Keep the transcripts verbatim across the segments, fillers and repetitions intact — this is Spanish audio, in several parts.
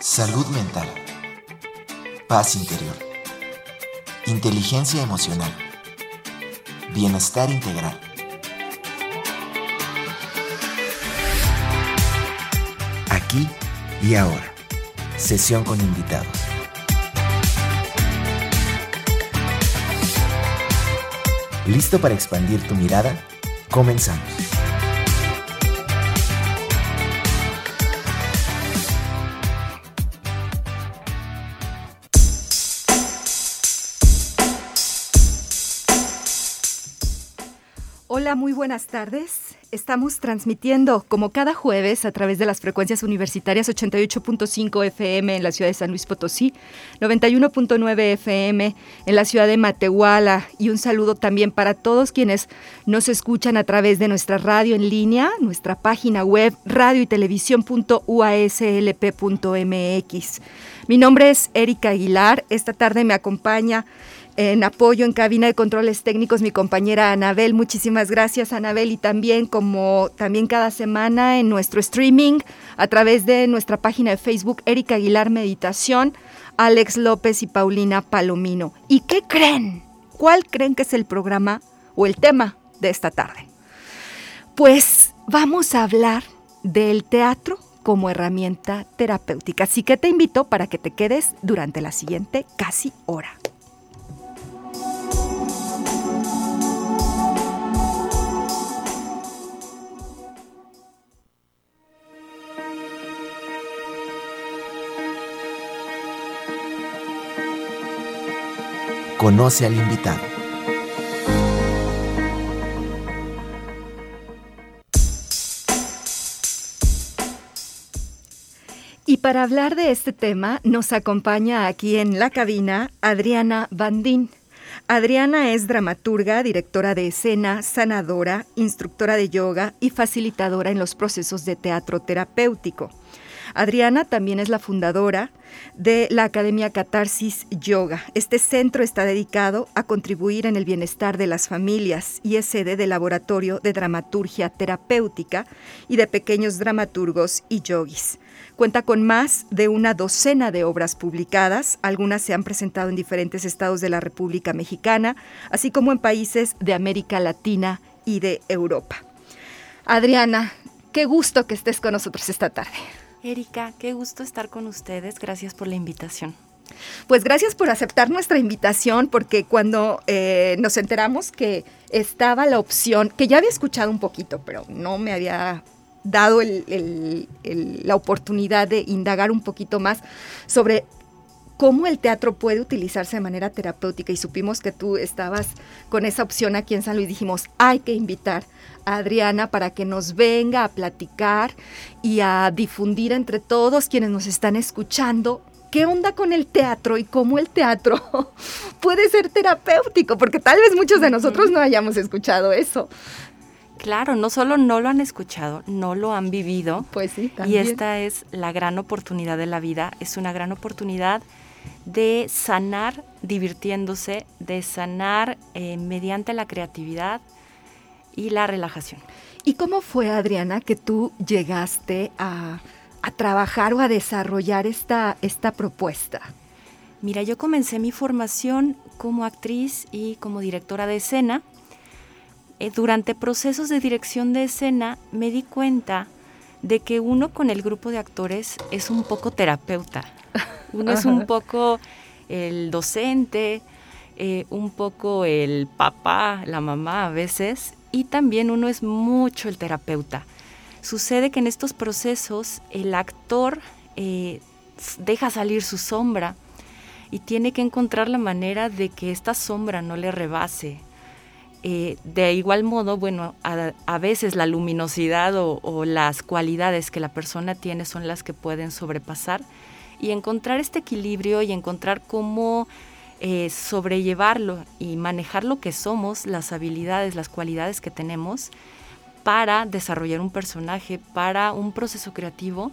Salud mental, paz interior, inteligencia emocional, bienestar integral. Aquí y ahora, sesión con invitados. ¿Listo para expandir tu mirada? Comenzamos. Hola, muy buenas tardes. Estamos transmitiendo como cada jueves a través de las frecuencias universitarias ochenta y ocho punto cinco F M en la ciudad de San Luis Potosí, noventa y uno punto nueve F M en la ciudad de Matehuala, y un saludo también para todos quienes nos escuchan a través de nuestra radio en línea, nuestra página web radio y televisión punto u a s l p punto m x. Mi nombre es Erika Aguilar. Esta tarde me acompaña en apoyo en cabina de controles técnicos mi compañera Anabel. Muchísimas gracias, Anabel, y también como también cada semana en nuestro streaming a través de nuestra página de Facebook, Erika Aguilar Meditación, Alex López y Paulina Palomino. ¿Y qué creen? ¿Cuál creen que es el programa o el tema de esta tarde? Pues vamos a hablar del teatro como herramienta terapéutica. Así que te invito para que te quedes durante la siguiente casi hora. Conoce al invitado. Y para hablar de este tema nos acompaña aquí en la cabina Adriana Bandín. Adriana es dramaturga, directora de escena, sanadora, instructora de yoga y facilitadora en los procesos de teatro terapéutico. Adriana también es la fundadora de la Academia Catarsis Yoga. Este centro está dedicado a contribuir en el bienestar de las familias y es sede del Laboratorio de Dramaturgia Terapéutica y de Pequeños Dramaturgos y Yogis. Cuenta con más de una docena de obras publicadas. Algunas se han presentado en diferentes estados de la República Mexicana, así como en países de América Latina y de Europa. Adriana, qué gusto que estés con nosotros esta tarde. Erika, qué gusto estar con ustedes. Gracias por la invitación. Pues gracias por aceptar nuestra invitación, porque cuando eh, nos enteramos que estaba la opción, que ya había escuchado un poquito, pero no me había dado el, el, el, la oportunidad de indagar un poquito más sobre cómo el teatro puede utilizarse de manera terapéutica, y supimos que tú estabas con esa opción aquí en San Luis, dijimos, hay que invitar a Adriana para que nos venga a platicar y a difundir entre todos quienes nos están escuchando qué onda con el teatro y cómo el teatro puede ser terapéutico, porque tal vez muchos de nosotros no hayamos escuchado eso. Claro, no solo no lo han escuchado, no lo han vivido. Pues sí, también. Y esta es la gran oportunidad de la vida, es una gran oportunidad de sanar divirtiéndose, de sanar eh, mediante la creatividad y la relajación. ¿Y cómo fue, Adriana, que tú llegaste a, a trabajar o a desarrollar esta, esta propuesta? Mira, yo comencé mi formación como actriz y como directora de escena. Eh, durante procesos de dirección de escena me di cuenta de que uno con el grupo de actores es un poco terapeuta. Uno es un poco el docente, eh, un poco el papá, la mamá a veces, y también uno es mucho el terapeuta. Sucede que en estos procesos el actor eh, deja salir su sombra y tiene que encontrar la manera de que esta sombra no le rebase. Eh, de igual modo, bueno, a, a veces la luminosidad o, o las cualidades que la persona tiene son las que pueden sobrepasar, y encontrar este equilibrio y encontrar cómo eh, sobrellevarlo y manejar lo que somos, las habilidades, las cualidades que tenemos para desarrollar un personaje, para un proceso creativo,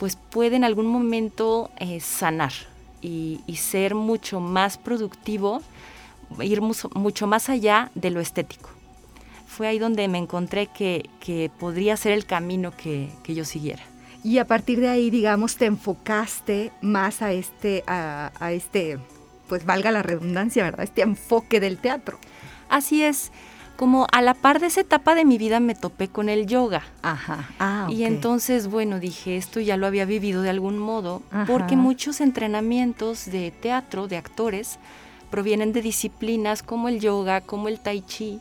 pues puede en algún momento eh, sanar y, y ser mucho más productivo, ir mucho más allá de lo estético. Fue ahí donde me encontré que, que podría ser el camino que, que yo siguiera. Y a partir de ahí, digamos, te enfocaste más a este, a, a este, pues valga la redundancia, ¿verdad? Este enfoque del teatro. Así es. Como a la par de esa etapa de mi vida me topé con el yoga. Ajá. Ah, okay. Y entonces, bueno, dije, esto ya lo había vivido de algún modo, ajá, porque muchos entrenamientos de teatro, de actores, provienen de disciplinas como el yoga, como el tai chi,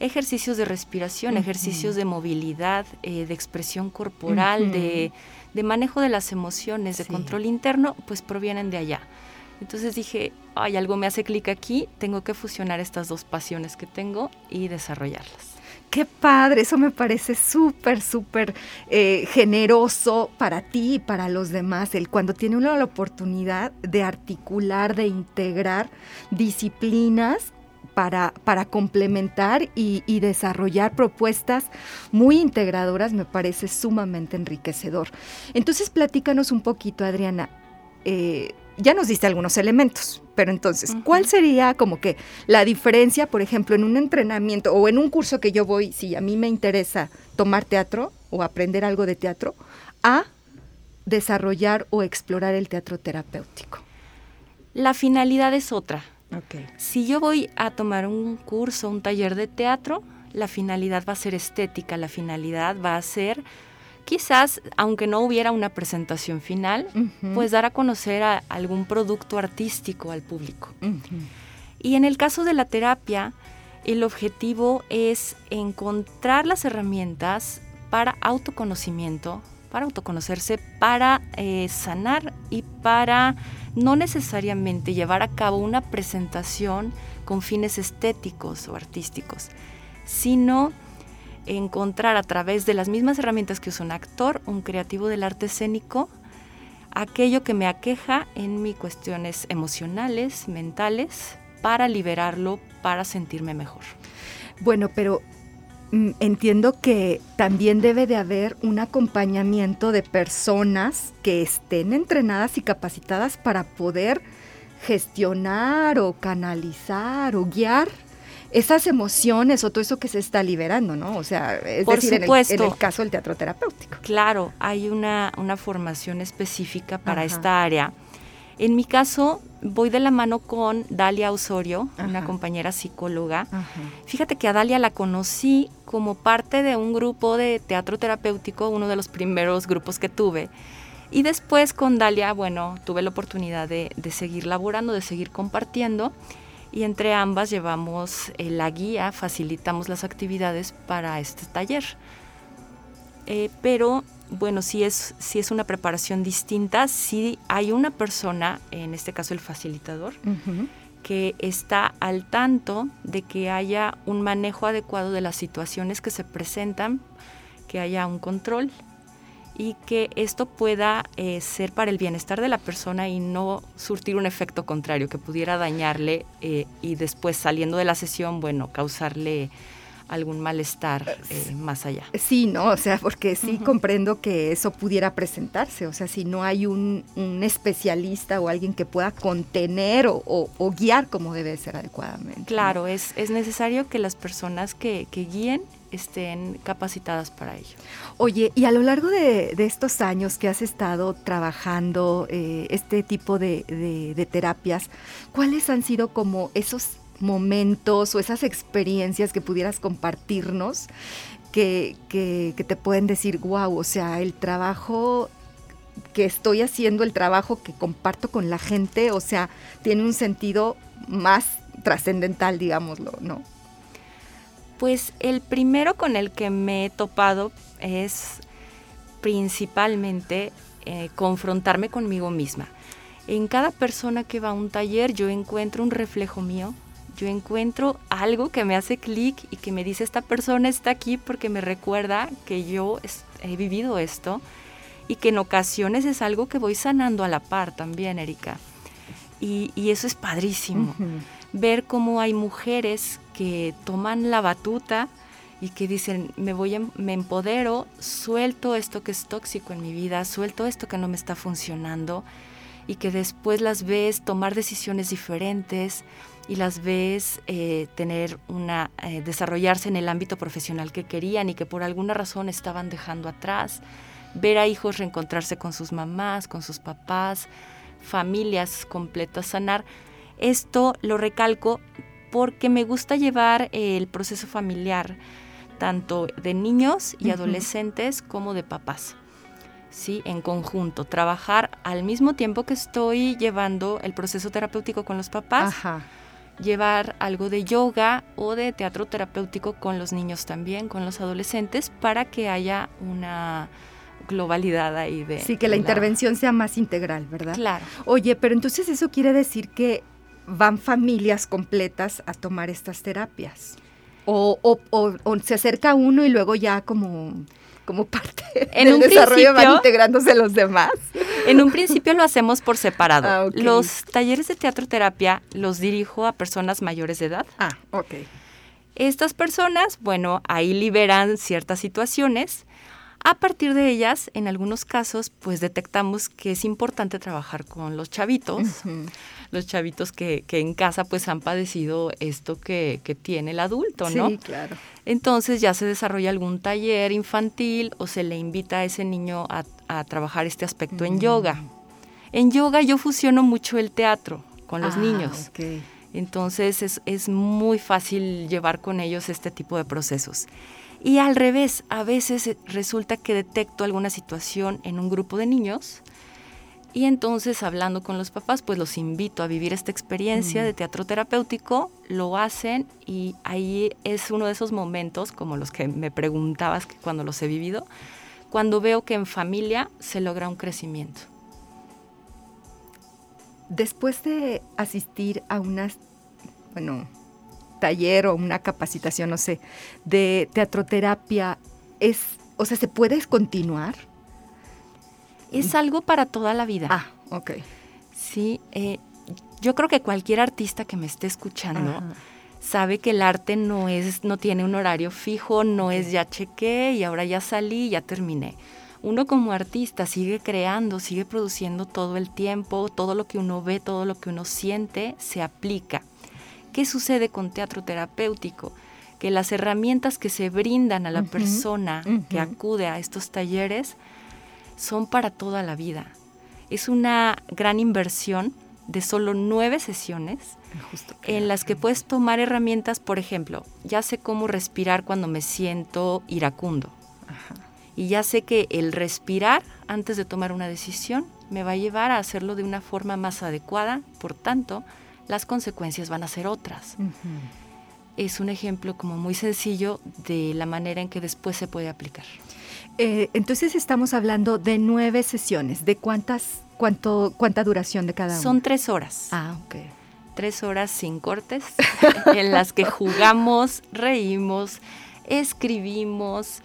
ejercicios de respiración, uh-huh, ejercicios de movilidad, eh, de expresión corporal, uh-huh, de, de manejo de las emociones, de sí, control interno, pues provienen de allá. Entonces dije, ay, algo me hace clic aquí, tengo que fusionar estas dos pasiones que tengo y desarrollarlas. ¡Qué padre! Eso me parece súper, súper eh, generoso para ti y para los demás. El, cuando tiene uno la oportunidad de articular, de integrar disciplinas para, para complementar y, y desarrollar propuestas muy integradoras, me parece sumamente enriquecedor. Entonces, platícanos un poquito, Adriana, eh, ya nos diste algunos elementos, pero entonces, ¿cuál sería como que la diferencia, por ejemplo, en un entrenamiento o en un curso que yo voy, si a mí me interesa tomar teatro o aprender algo de teatro, a desarrollar o explorar el teatro terapéutico? La finalidad es otra. Okay. Si yo voy a tomar un curso, un taller de teatro, la finalidad va a ser estética, la finalidad va a ser... Quizás, aunque no hubiera una presentación final, uh-huh, pues dar a conocer a algún producto artístico al público. Uh-huh. Y en el caso de la terapia, el objetivo es encontrar las herramientas para autoconocimiento, para autoconocerse, para eh, sanar y para no necesariamente llevar a cabo una presentación con fines estéticos o artísticos, sino encontrar a través de las mismas herramientas que usa un actor, un creativo del arte escénico, aquello que me aqueja en mis cuestiones emocionales, mentales, para liberarlo, para sentirme mejor. Bueno, pero entiendo que también debe de haber un acompañamiento de personas que estén entrenadas y capacitadas para poder gestionar o canalizar o guiar esas emociones o todo eso que se está liberando, ¿no? O sea, es por decir, supuesto, en, el, en el caso del teatro terapéutico. Claro, hay una, una formación específica para, ajá, esta área. En mi caso, voy de la mano con Dalia Osorio, ajá, una compañera psicóloga. Ajá. Fíjate que a Dalia la conocí como parte de un grupo de teatro terapéutico, uno de los primeros grupos que tuve. Y después con Dalia, bueno, tuve la oportunidad de, de seguir laborando, de seguir compartiendo. Y entre ambas llevamos eh, la guía, facilitamos las actividades para este taller. Eh, pero, bueno, sí es, sí es una preparación distinta. Sí hay una persona, en este caso el facilitador, uh-huh, que está al tanto de que haya un manejo adecuado de las situaciones que se presentan, que haya un control y que esto pueda eh, ser para el bienestar de la persona y no surtir un efecto contrario, que pudiera dañarle eh, y después saliendo de la sesión, bueno, causarle algún malestar eh, más allá. Sí, no, o sea, porque sí, uh-huh, comprendo que eso pudiera presentarse, o sea, si no hay un, un especialista o alguien que pueda contener o, o, o guiar como debe ser adecuadamente. Claro, ¿no? es, es necesario que las personas que, que guíen estén capacitadas para ello. Oye, y a lo largo de, de estos años que has estado trabajando eh, este tipo de, de, de terapias, ¿cuáles han sido como esos momentos o esas experiencias que pudieras compartirnos que, que, que te pueden decir, wow, o sea, el trabajo que estoy haciendo, el trabajo que comparto con la gente, o sea, tiene un sentido más trascendental, digámoslo, ¿no? Pues el primero con el que me he topado es principalmente eh, confrontarme conmigo misma. En cada persona que va a un taller yo encuentro un reflejo mío, yo encuentro algo que me hace clic y que me dice esta persona está aquí porque me recuerda que yo he vivido esto y que en ocasiones es algo que voy sanando a la par también, Erika. Y, y eso es padrísimo. Uh-huh. Ver cómo hay mujeres que toman la batuta y que dicen, me voy, me empodero, suelto esto que es tóxico en mi vida, suelto esto que no me está funcionando, y que después las ves tomar decisiones diferentes y las ves eh, tener una eh, desarrollarse en el ámbito profesional que querían y que por alguna razón estaban dejando atrás, ver a hijos reencontrarse con sus mamás, con sus papás, familias completas sanar. Esto lo recalco porque me gusta llevar el proceso familiar tanto de niños y uh-huh. adolescentes como de papás, ¿sí? En conjunto, trabajar al mismo tiempo que estoy llevando el proceso terapéutico con los papás, ajá, llevar algo de yoga o de teatro terapéutico con los niños también, con los adolescentes, para que haya una globalidad ahí de... Sí, que la, la intervención sea más integral, ¿verdad? Claro. Oye, pero entonces eso quiere decir que van familias completas a tomar estas terapias. O, o, o, o se acerca uno y luego ya como, como parte en del un desarrollo van integrándose los demás. En un principio lo hacemos por separado. Ah, okay. Los talleres de teatro terapia los dirijo a personas mayores de edad. Ah, ok. Estas personas, bueno, ahí liberan ciertas situaciones. A partir de ellas, en algunos casos, pues detectamos que es importante trabajar con los chavitos, uh-huh. los chavitos que, que en casa pues han padecido esto que, que tiene el adulto, ¿no? Sí, claro. Entonces ya se desarrolla algún taller infantil o se le invita a ese niño a, a trabajar este aspecto uh-huh. en yoga. En yoga yo fusiono mucho el teatro con los ah, niños. Okay. Entonces es, es muy fácil llevar con ellos este tipo de procesos. Y al revés, a veces resulta que detecto alguna situación en un grupo de niños y entonces hablando con los papás, pues los invito a vivir esta experiencia mm. de teatro terapéutico, lo hacen y ahí es uno de esos momentos, como los que me preguntabas que cuando los he vivido, cuando veo que en familia se logra un crecimiento. Después de asistir a unas, bueno... taller o una capacitación, no sé, de teatroterapia, es, o sea, ¿se puede continuar? Es algo para toda la vida. Ah, ok. Sí, eh, yo creo que cualquier artista que me esté escuchando ah. sabe que el arte no es, no tiene un horario fijo, no es ya chequé y ahora ya salí y ya terminé. Uno como artista sigue creando, sigue produciendo todo el tiempo, todo lo que uno ve, todo lo que uno siente se aplica. ¿Qué sucede con teatro terapéutico? Que las herramientas que se brindan a la uh-huh, persona uh-huh. que acude a estos talleres son para toda la vida. Es una gran inversión de solo nueve sesiones Justo que en las que puedes tomar herramientas, por ejemplo, ya sé cómo respirar cuando me siento iracundo. Ajá. Y ya sé que el respirar antes de tomar una decisión me va a llevar a hacerlo de una forma más adecuada, por tanto, las consecuencias van a ser otras. Uh-huh. Es un ejemplo como muy sencillo de la manera en que después se puede aplicar. Eh, entonces estamos hablando de nueve sesiones. ¿De cuántas, cuánto, cuánta duración de cada una? Son tres horas. Ah, ok. Tres horas sin cortes en las que jugamos, reímos, escribimos,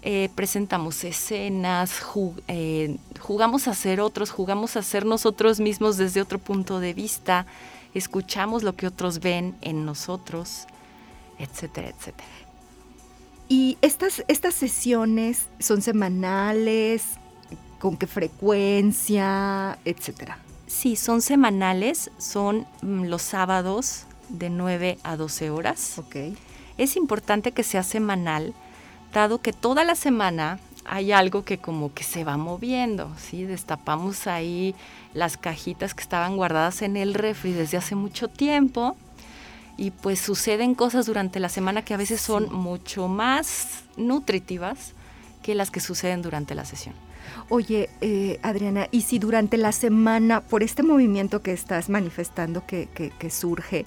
eh, presentamos escenas, jug- eh, jugamos a ser otros, jugamos a ser nosotros mismos desde otro punto de vista, escuchamos lo que otros ven en nosotros, etcétera, etcétera. ¿Y estas, estas sesiones son semanales? ¿Con qué frecuencia? Etcétera. Sí, son semanales, son los sábados de nueve a doce horas. Okay. Es importante que sea semanal, dado que toda la semana hay algo que como que se va moviendo, ¿sí? Destapamos ahí las cajitas que estaban guardadas en el refri desde hace mucho tiempo y pues suceden cosas durante la semana que a veces son sí. mucho más nutritivas que las que suceden durante la sesión. Oye, eh, Adriana, y si durante la semana, por este movimiento que estás manifestando que, que, que surge,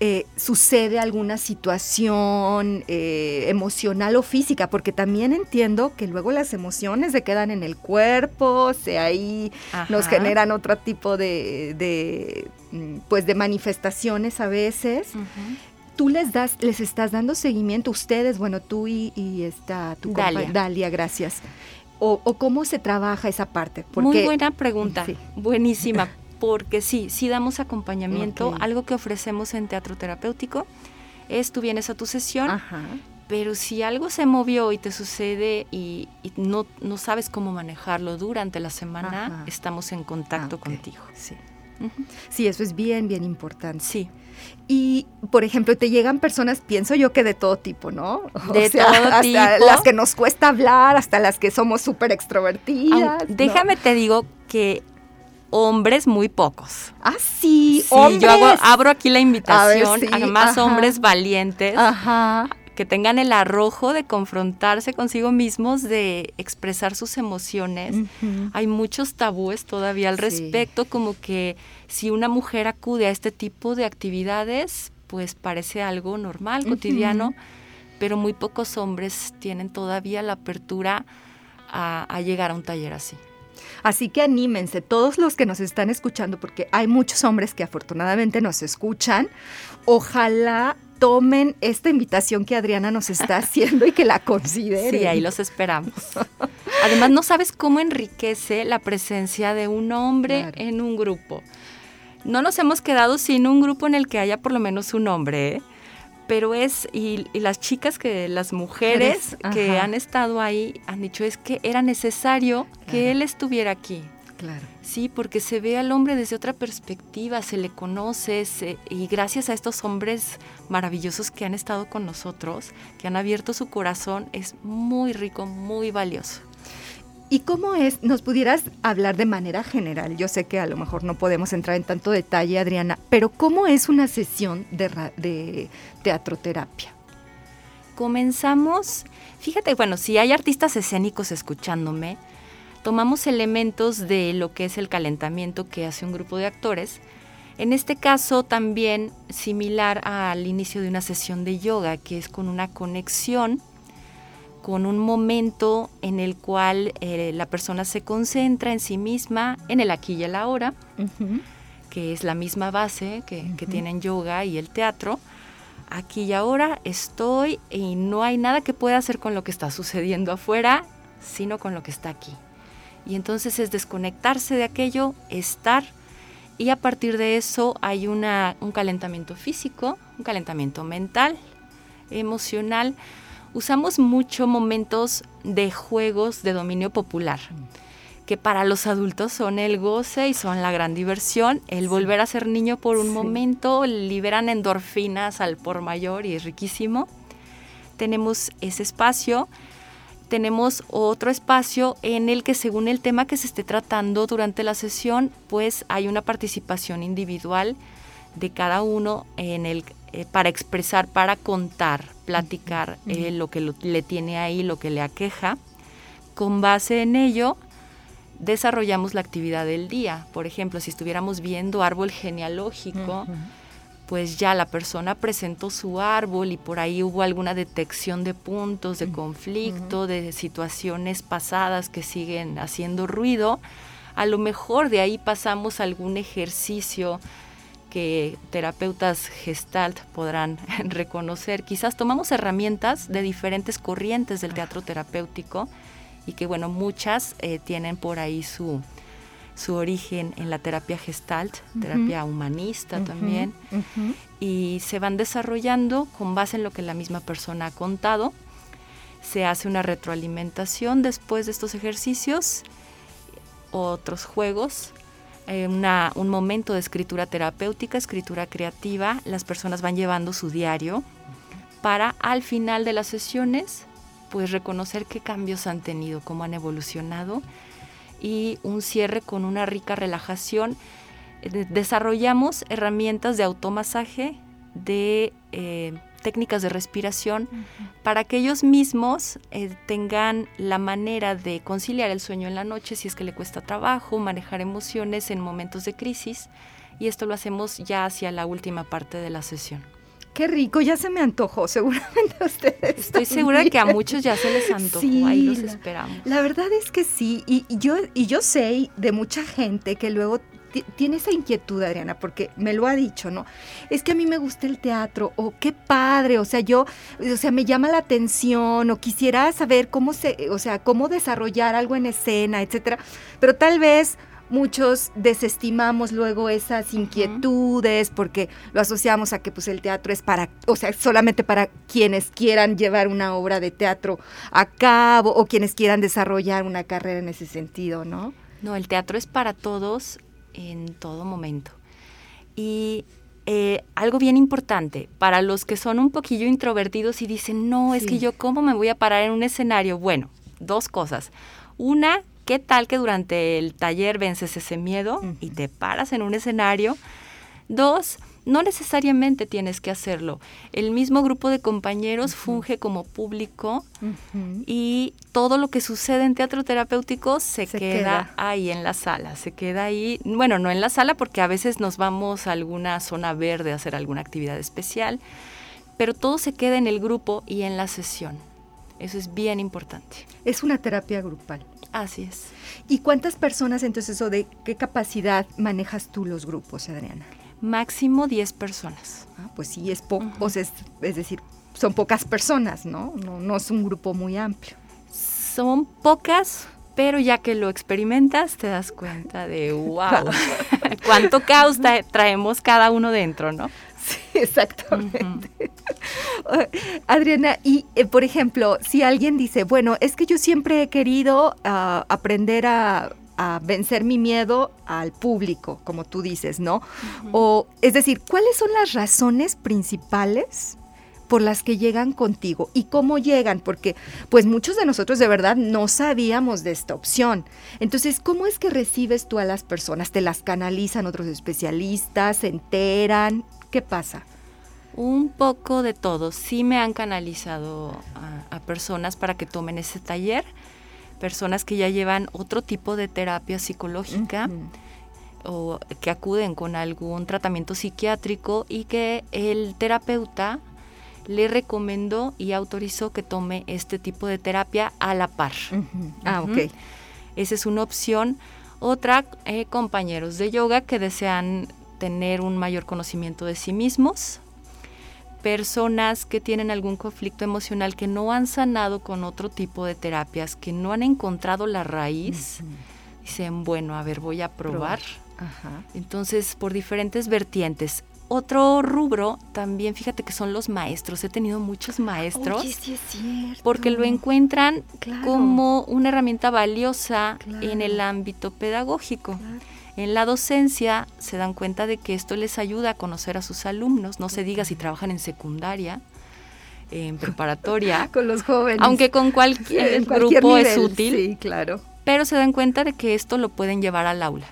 eh, sucede alguna situación eh, emocional o física, porque también entiendo que luego las emociones se quedan en el cuerpo, se ahí ajá. nos generan otro tipo de, de, pues de manifestaciones a veces. Uh-huh. Tú les das, les estás dando seguimiento, ustedes, bueno, tú y, y esta tu Dalia. Compa- Dalia, gracias. O, ¿O cómo se trabaja esa parte? Porque, muy buena pregunta, sí. buenísima, porque sí, sí damos acompañamiento. Okay. Algo que ofrecemos en teatro terapéutico es tú vienes a tu sesión, ajá. pero si algo se movió y te sucede y, y no, no sabes cómo manejarlo durante la semana, ajá. estamos en contacto ah, okay. contigo. Sí. Uh-huh. Sí, eso es bien, bien importante. Sí. Y, por ejemplo, te llegan personas, pienso yo que de todo tipo, ¿no? O de sea, todo hasta tipo. Hasta las que nos cuesta hablar, hasta las que somos súper extrovertidas. Ah, déjame ¿no? te digo que hombres muy pocos. Ah, sí, sí hombres. Yo hago, abro aquí la invitación a, ver, sí, a más ajá. hombres valientes. Ajá. Que tengan el arrojo de confrontarse consigo mismos, de expresar sus emociones. Uh-huh. Hay muchos tabúes todavía al sí. respecto, como que si una mujer acude a este tipo de actividades, pues parece algo normal, uh-huh. cotidiano, pero muy pocos hombres tienen todavía la apertura a, a llegar a un taller así. Así que anímense, todos los que nos están escuchando, porque hay muchos hombres que afortunadamente nos escuchan, ojalá tomen esta invitación que Adriana nos está haciendo y que la consideren. Sí, ahí los esperamos. Además, no sabes cómo enriquece la presencia de un hombre claro. en un grupo. No nos hemos quedado sin un grupo en el que haya por lo menos un hombre, ¿eh? Pero es, y, y las chicas, que las mujeres ¿Eres? que Ajá. han estado ahí han dicho, es que era necesario claro. que él estuviera aquí. Claro. Sí, porque se ve al hombre desde otra perspectiva, se le conoce, se, y gracias a estos hombres maravillosos que han estado con nosotros, que han abierto su corazón, es muy rico, muy valioso. ¿Y cómo es? ¿Nos pudieras hablar de manera general? Yo sé que a lo mejor no podemos entrar en tanto detalle, Adriana, pero ¿cómo es una sesión de, ra- de teatroterapia? Comenzamos, fíjate, bueno, si hay artistas escénicos escuchándome, tomamos elementos de lo que es el calentamiento que hace un grupo de actores. En este caso también similar al inicio de una sesión de yoga, que es con una conexión, con un momento en el cual eh, la persona se concentra en sí misma, en el aquí y el ahora, uh-huh. que es la misma base que, uh-huh. que tienen yoga y el teatro. Aquí y ahora estoy y no hay nada que pueda hacer con lo que está sucediendo afuera, sino con lo que está aquí. Y entonces es desconectarse de aquello, estar, y a partir de eso hay una, un calentamiento físico, un calentamiento mental, emocional. Usamos mucho momentos de juegos de dominio popular, que para los adultos son el goce y son la gran diversión. El sí. volver a ser niño por un sí. momento, liberan endorfinas al por mayor y es riquísimo. Tenemos ese espacio. Tenemos otro espacio en el que, según el tema que se esté tratando durante la sesión, pues hay una participación individual de cada uno en el, eh, para expresar, para contar, platicar eh, lo que lo, le tiene ahí, lo que le aqueja. Con base en ello, desarrollamos la actividad del día. Por ejemplo, si estuviéramos viendo árbol genealógico, uh-huh. pues ya la persona presentó su árbol y por ahí hubo alguna detección de puntos, de conflicto, uh-huh. de situaciones pasadas que siguen haciendo ruido. A lo mejor de ahí pasamos a algún ejercicio que terapeutas gestalt podrán reconocer. Quizás tomamos herramientas de diferentes corrientes del teatro terapéutico y que, bueno, muchas eh, tienen por ahí su... su origen en la terapia gestalt, uh-huh. terapia humanista uh-huh. también, uh-huh. y se van desarrollando con base en lo que la misma persona ha contado. Se hace una retroalimentación después de estos ejercicios, otros juegos, eh, una, un momento de escritura terapéutica, escritura creativa. Las personas van llevando su diario para, al final de las sesiones, pues reconocer qué cambios han tenido, cómo han evolucionado, y un cierre con una rica relajación. Desarrollamos herramientas de automasaje, de eh, técnicas de respiración, uh-huh. para que ellos mismos eh, tengan la manera de conciliar el sueño en la noche, si es que le cuesta trabajo, manejar emociones en momentos de crisis, y esto lo hacemos ya hacia la última parte de la sesión. ¡Qué rico! Ya se me antojó, seguramente a ustedes Estoy también. Segura que a muchos ya se les antojó, sí, ahí los esperamos. La, la verdad es que sí, y, y, yo, y yo sé de mucha gente que luego t- tiene esa inquietud, Adriana, porque me lo ha dicho, ¿no? Es que a mí me gusta el teatro, o qué padre, o sea, yo, o sea, me llama la atención, o quisiera saber cómo se, o sea, cómo desarrollar algo en escena, etcétera, pero tal vez... muchos desestimamos luego esas inquietudes porque lo asociamos a que pues el teatro es para, o sea, solamente para quienes quieran llevar una obra de teatro a cabo o quienes quieran desarrollar una carrera en ese sentido, ¿no? No, el teatro es para todos en todo momento. Y eh, algo bien importante, para los que son un poquillo introvertidos y dicen, no, sí. es que yo cómo me voy a parar en un escenario. Bueno, dos cosas. Una, ¿qué tal que durante el taller vences ese miedo uh-huh. y te paras en un escenario? Dos, no necesariamente tienes que hacerlo. El mismo grupo de compañeros uh-huh. funge como público uh-huh. y todo lo que sucede en teatro terapéutico se, se queda, queda ahí en la sala. Se queda ahí, bueno, no en la sala porque a veces nos vamos a alguna zona verde a hacer alguna actividad especial, pero todo se queda en el grupo y en la sesión. Eso es bien importante. Es una terapia grupal. Así es. ¿Y cuántas personas entonces o de qué capacidad manejas tú los grupos, Adriana? Máximo diez personas. Ah, pues sí, es poco, uh-huh. o sea, es, es decir, son pocas personas, ¿no? ¿no? No es un grupo muy amplio. Son pocas, pero ya que lo experimentas te das cuenta de wow, cuánto caos tra- traemos cada uno dentro, ¿no? Sí, exactamente. Uh-huh. Adriana, y eh, por ejemplo, si alguien dice, bueno, es que yo siempre he querido uh, aprender a, a vencer mi miedo al público, como tú dices, ¿no? Uh-huh. O, es decir, ¿cuáles son las razones principales por las que llegan contigo? ¿Y cómo llegan? Porque, pues, muchos de nosotros de verdad no sabíamos de esta opción. Entonces, ¿cómo es que recibes tú a las personas? ¿Te las canalizan otros especialistas? ¿Se enteran? ¿Qué pasa? Un poco de todo. Sí me han canalizado a, a personas para que tomen ese taller, personas que ya llevan otro tipo de terapia psicológica uh-huh. o que acuden con algún tratamiento psiquiátrico y que el terapeuta le recomendó y autorizó que tome este tipo de terapia a la par. Uh-huh. Uh-huh. Ah, ok. Esa es una opción. Otra, eh, compañeros de yoga que desean tener un mayor conocimiento de sí mismos, personas que tienen algún conflicto emocional que no han sanado con otro tipo de terapias, que no han encontrado la raíz, uh-huh. dicen, bueno, a ver, voy a probar. Ajá. Entonces, por diferentes vertientes. Otro rubro también, fíjate que son los maestros. He tenido muchos maestros. Oye, sí es cierto. Porque lo encuentran claro. como una herramienta valiosa claro. en el ámbito pedagógico. Claro. En la docencia se dan cuenta de que esto les ayuda a conocer a sus alumnos, no se diga si trabajan en secundaria, en preparatoria. Con los jóvenes. Aunque con cualquier, cualquier grupo nivel, es útil. Sí, claro. Pero se dan cuenta de que esto lo pueden llevar al aula.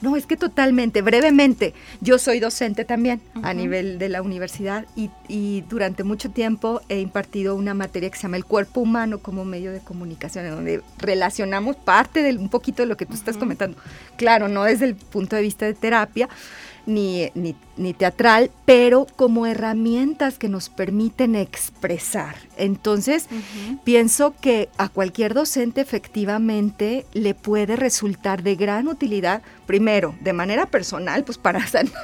No, es que totalmente, brevemente, yo soy docente también uh-huh. a nivel de la universidad y, y durante mucho tiempo he impartido una materia que se llama el cuerpo humano como medio de comunicación, en donde relacionamos parte de un poquito de lo que tú uh-huh. estás comentando. Claro, no desde el punto de vista de terapia ni, ni, ni teatral, pero como herramientas que nos permiten expresar. Entonces, uh-huh. pienso que a cualquier docente efectivamente le puede resultar de gran utilidad, primero, de manera personal, pues para sanar.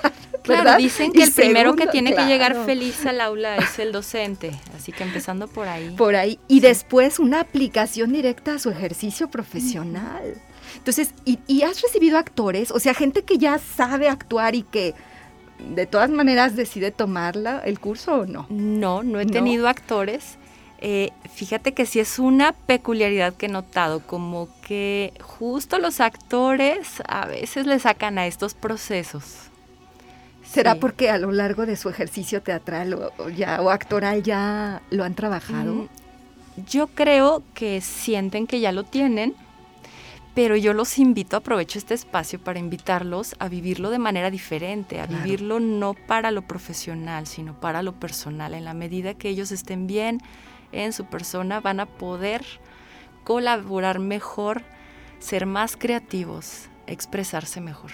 Claro, ¿verdad? Dicen que y el segundo, primero que tiene claro. que llegar feliz al aula es el docente, así que empezando por ahí. Por ahí, y sí. después una aplicación directa a su ejercicio profesional. Uh-huh. Entonces, ¿y, ¿y has recibido actores? O sea, gente que ya sabe actuar y que de todas maneras decide tomar la, el curso o no. No, no he no. tenido actores. Eh, fíjate que sí es una peculiaridad que he notado, como que justo los actores a veces le sacan a estos procesos. ¿Será sí. porque a lo largo de su ejercicio teatral o, o, ya, o actoral ya lo han trabajado? Mm, yo creo que sienten que ya lo tienen. Pero yo los invito, aprovecho este espacio para invitarlos a vivirlo de manera diferente, a claro. vivirlo no para lo profesional, sino para lo personal. En la medida que ellos estén bien en su persona, van a poder colaborar mejor, ser más creativos, expresarse mejor.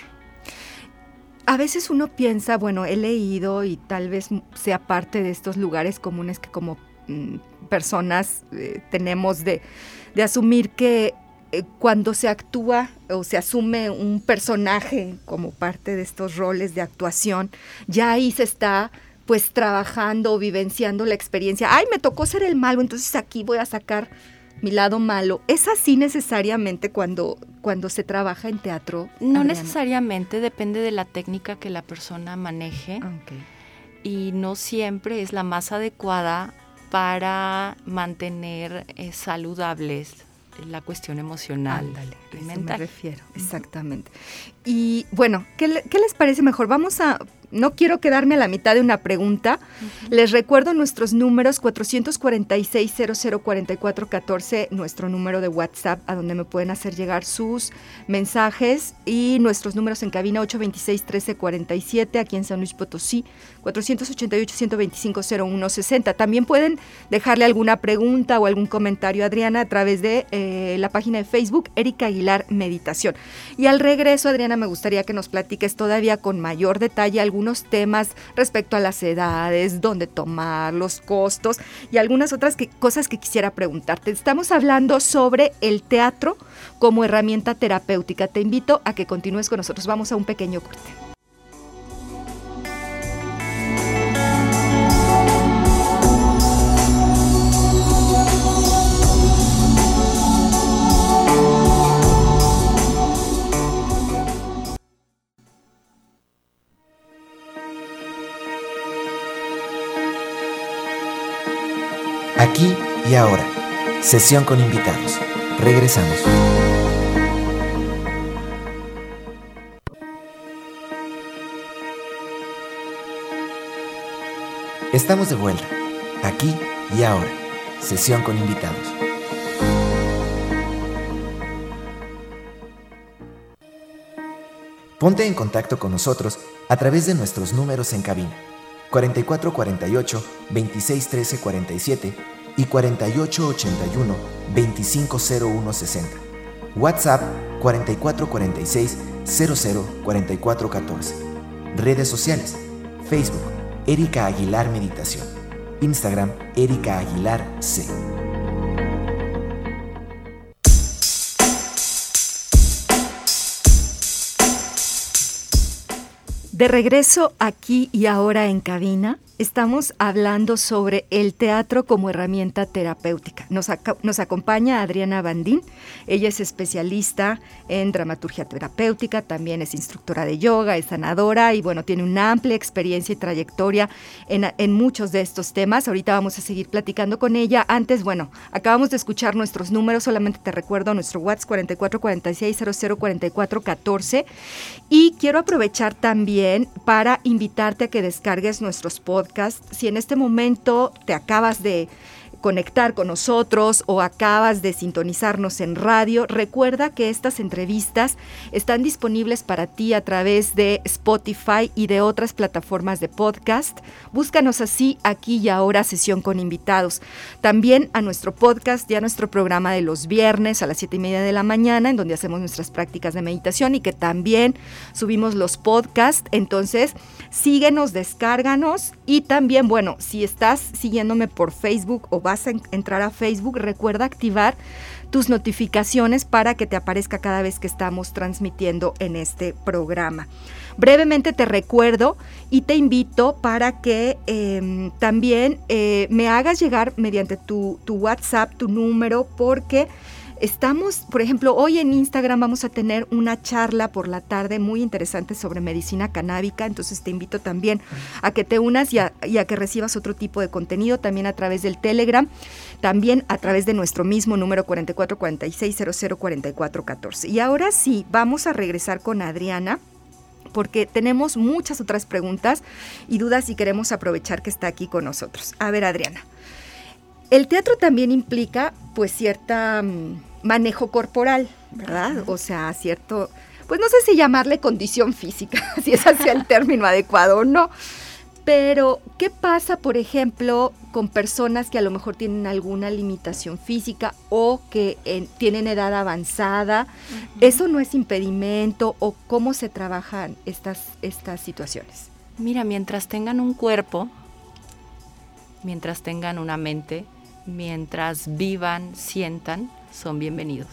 A veces uno piensa, bueno, he leído y tal vez sea parte de estos lugares comunes que como mm, personas eh, tenemos de, de asumir que cuando se actúa o se asume un personaje como parte de estos roles de actuación, ya ahí se está pues trabajando o vivenciando la experiencia. Ay, me tocó ser el malo, entonces aquí voy a sacar mi lado malo. ¿Es así necesariamente cuando, cuando se trabaja en teatro? No Adriana? Necesariamente, depende de la técnica que la persona maneje okay. y no siempre es la más adecuada para mantener eh, saludables la cuestión emocional. Ándale, y mental. A eso me refiero, exactamente. Y bueno, ¿qué, qué les parece mejor? Vamos a... No quiero quedarme a la mitad de una pregunta. Uh-huh. Les recuerdo nuestros números cuatro cuatro seis, cero cero cuatro cuatro uno cuatro, nuestro número de WhatsApp a donde me pueden hacer llegar sus mensajes, y nuestros números en cabina ocho dos seis, uno tres cuatro siete aquí en San Luis Potosí, cuatro ocho ocho, uno dos cinco, cero uno seis cero. También pueden dejarle alguna pregunta o algún comentario a Adriana a través de eh, la página de Facebook Erika Aguilar Meditación. Y al regreso, Adriana, me gustaría que nos platiques todavía con mayor detalle algunos temas respecto a las edades, dónde tomar, los costos y algunas otras que, cosas que quisiera preguntarte. Estamos hablando sobre el teatro como herramienta terapéutica. Te invito a que continúes con nosotros. Vamos a un pequeño corte. Aquí y ahora, sesión con invitados. Regresamos. Estamos de vuelta. Aquí y ahora, sesión con invitados. Ponte en contacto con nosotros a través de nuestros números en cabina. cuatro cuatro cuatro ocho, dos seis uno tres cuatro siete y cuatro ocho ocho uno, dos cinco cero uno seis cero. WhatsApp cuatro cuatro cuatro seis, cero cero cuatro cuatro uno cuatro. Redes sociales: Facebook Erika Aguilar Meditación, Instagram Erika Aguilar C. De regreso aquí y ahora en cabina, estamos hablando sobre el teatro como herramienta terapéutica. Nos, aca- nos acompaña Adriana Bandín. Ella es especialista en dramaturgia terapéutica, también es instructora de yoga, es sanadora y bueno, tiene una amplia experiencia y trayectoria en, en muchos de estos temas. Ahorita vamos a seguir platicando con ella. Antes, bueno, acabamos de escuchar nuestros números, solamente te recuerdo nuestro WhatsApp cuatro cuatro cuatro seis, cero cero cuatro cuatro uno cuatro, y quiero aprovechar también para invitarte a que descargues nuestros podcasts. Si en este momento te acabas de conectar con nosotros o acabas de sintonizarnos en radio, recuerda que estas entrevistas están disponibles para ti a través de Spotify y de otras plataformas de podcast. Búscanos así, Aquí y Ahora, sesión con invitados. También a nuestro podcast y a nuestro programa de los viernes a las siete y media de la mañana, en donde hacemos nuestras prácticas de meditación y que también subimos los podcasts. Entonces, síguenos, descárganos, y también, bueno, si estás siguiéndome por Facebook o vas a entrar a Facebook, recuerda activar tus notificaciones para que te aparezca cada vez que estamos transmitiendo en este programa. Brevemente te recuerdo y te invito para que eh, también eh, me hagas llegar mediante tu, tu WhatsApp, tu número, porque estamos, por ejemplo, hoy en Instagram vamos a tener una charla por la tarde muy interesante sobre medicina canábica. Entonces te invito también a que te unas y a, y a que recibas otro tipo de contenido también a través del Telegram, también a través de nuestro mismo número cuatro cuatro cuatro seis, cero cero cuatro cuatro uno cuatro. Y ahora sí, vamos a regresar con Adriana, porque tenemos muchas otras preguntas y dudas y queremos aprovechar que está aquí con nosotros. A ver, Adriana. El teatro también implica, pues, cierta um, manejo corporal, ¿verdad? O sea, cierto, pues no sé si llamarle condición física, si es así el término adecuado o no, pero ¿qué pasa, por ejemplo, con personas que a lo mejor tienen alguna limitación física o que en, tienen edad avanzada? Uh-huh. ¿Eso no es impedimento o cómo se trabajan estas, estas situaciones? Mira, mientras tengan un cuerpo, mientras tengan una mente, mientras vivan, sientan, son bienvenidos.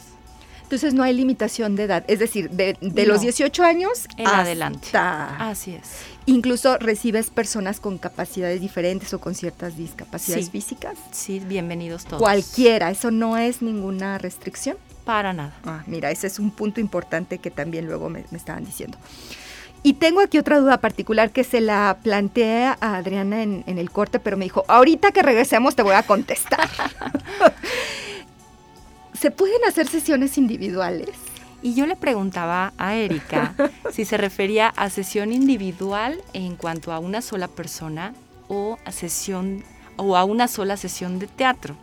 Entonces no hay limitación de edad, es decir, de, de no. los dieciocho años en hasta adelante. Así es. Incluso recibes personas con capacidades diferentes o con ciertas discapacidades sí. físicas. Sí, bienvenidos todos. Cualquiera, eso no es ninguna restricción. Para nada. Ah, mira, ese es un punto importante que también luego me, me estaban diciendo. Y tengo aquí otra duda particular que se la planteé a Adriana en, en el corte, pero me dijo, ahorita que regresemos te voy a contestar. ¿se pueden hacer sesiones individuales? Y yo le preguntaba a Erika si se refería a sesión individual en cuanto a una sola persona o a, sesión, o a una sola sesión de teatro.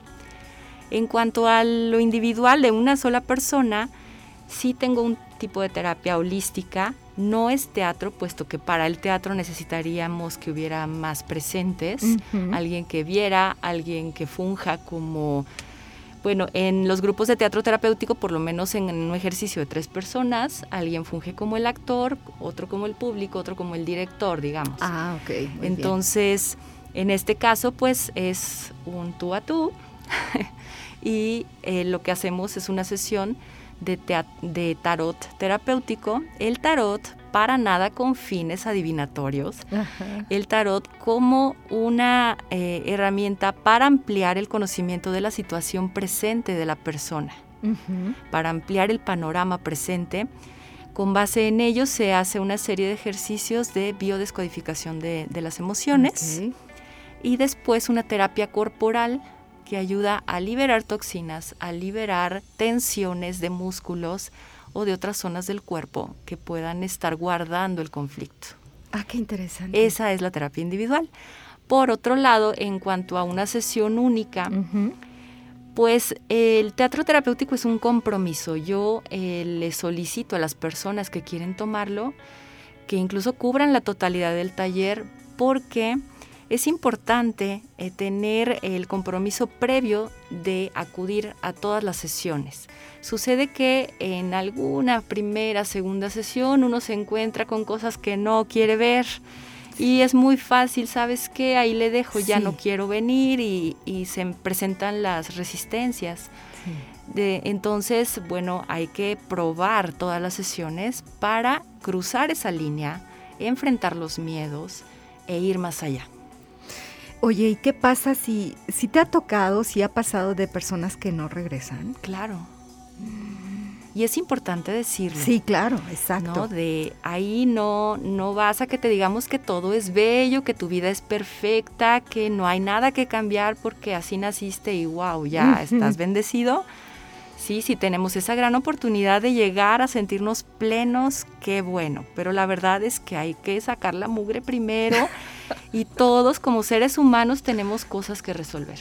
En cuanto a lo individual de una sola persona, sí tengo un tipo de terapia holística. No es teatro, puesto que para el teatro necesitaríamos que hubiera más presentes, uh-huh. alguien que viera, alguien que funja como... Bueno, en los grupos de teatro terapéutico, por lo menos en un ejercicio de tres personas, alguien funge como el actor, otro como el público, otro como el director, digamos. Ah, ok. Muy Entonces, bien. En este caso, pues, es un tú a tú y eh, lo que hacemos es una sesión de, teat- de tarot terapéutico. El tarot para nada con fines adivinatorios. Ajá. El tarot como una eh, herramienta para ampliar el conocimiento de la situación presente de la persona, uh-huh. para ampliar el panorama presente. Con base en ello se hace una serie de ejercicios de biodescodificación de, de las emociones, okay. y después una terapia corporal que ayuda a liberar toxinas, a liberar tensiones de músculos o de otras zonas del cuerpo que puedan estar guardando el conflicto. Ah, qué interesante. Esa es la terapia individual. Por otro lado, en cuanto a una sesión única, uh-huh. pues el teatro terapéutico es un compromiso. Yo eh, le solicito a las personas que quieren tomarlo que incluso cubran la totalidad del taller, porque es importante eh, tener el compromiso previo de acudir a todas las sesiones. Sucede que en alguna primera, segunda sesión uno se encuentra con cosas que no quiere ver y es muy fácil, ¿sabes qué? Ahí le dejo, sí. ya no quiero venir y, y se presentan las resistencias. Sí. De, entonces, bueno, hay que probar todas las sesiones para cruzar esa línea, enfrentar los miedos e ir más allá. Oye, ¿y qué pasa si, si te ha tocado, si ha pasado de personas que no regresan? Claro. Y es importante decirlo. Sí, claro, exacto. ¿No? De ahí no, no vas a que te digamos que todo es bello, que tu vida es perfecta, que no hay nada que cambiar porque así naciste y wow, ya mm-hmm. estás bendecido. Sí, sí tenemos esa gran oportunidad de llegar a sentirnos plenos, qué bueno. Pero la verdad es que hay que sacar la mugre primero y todos como seres humanos tenemos cosas que resolver.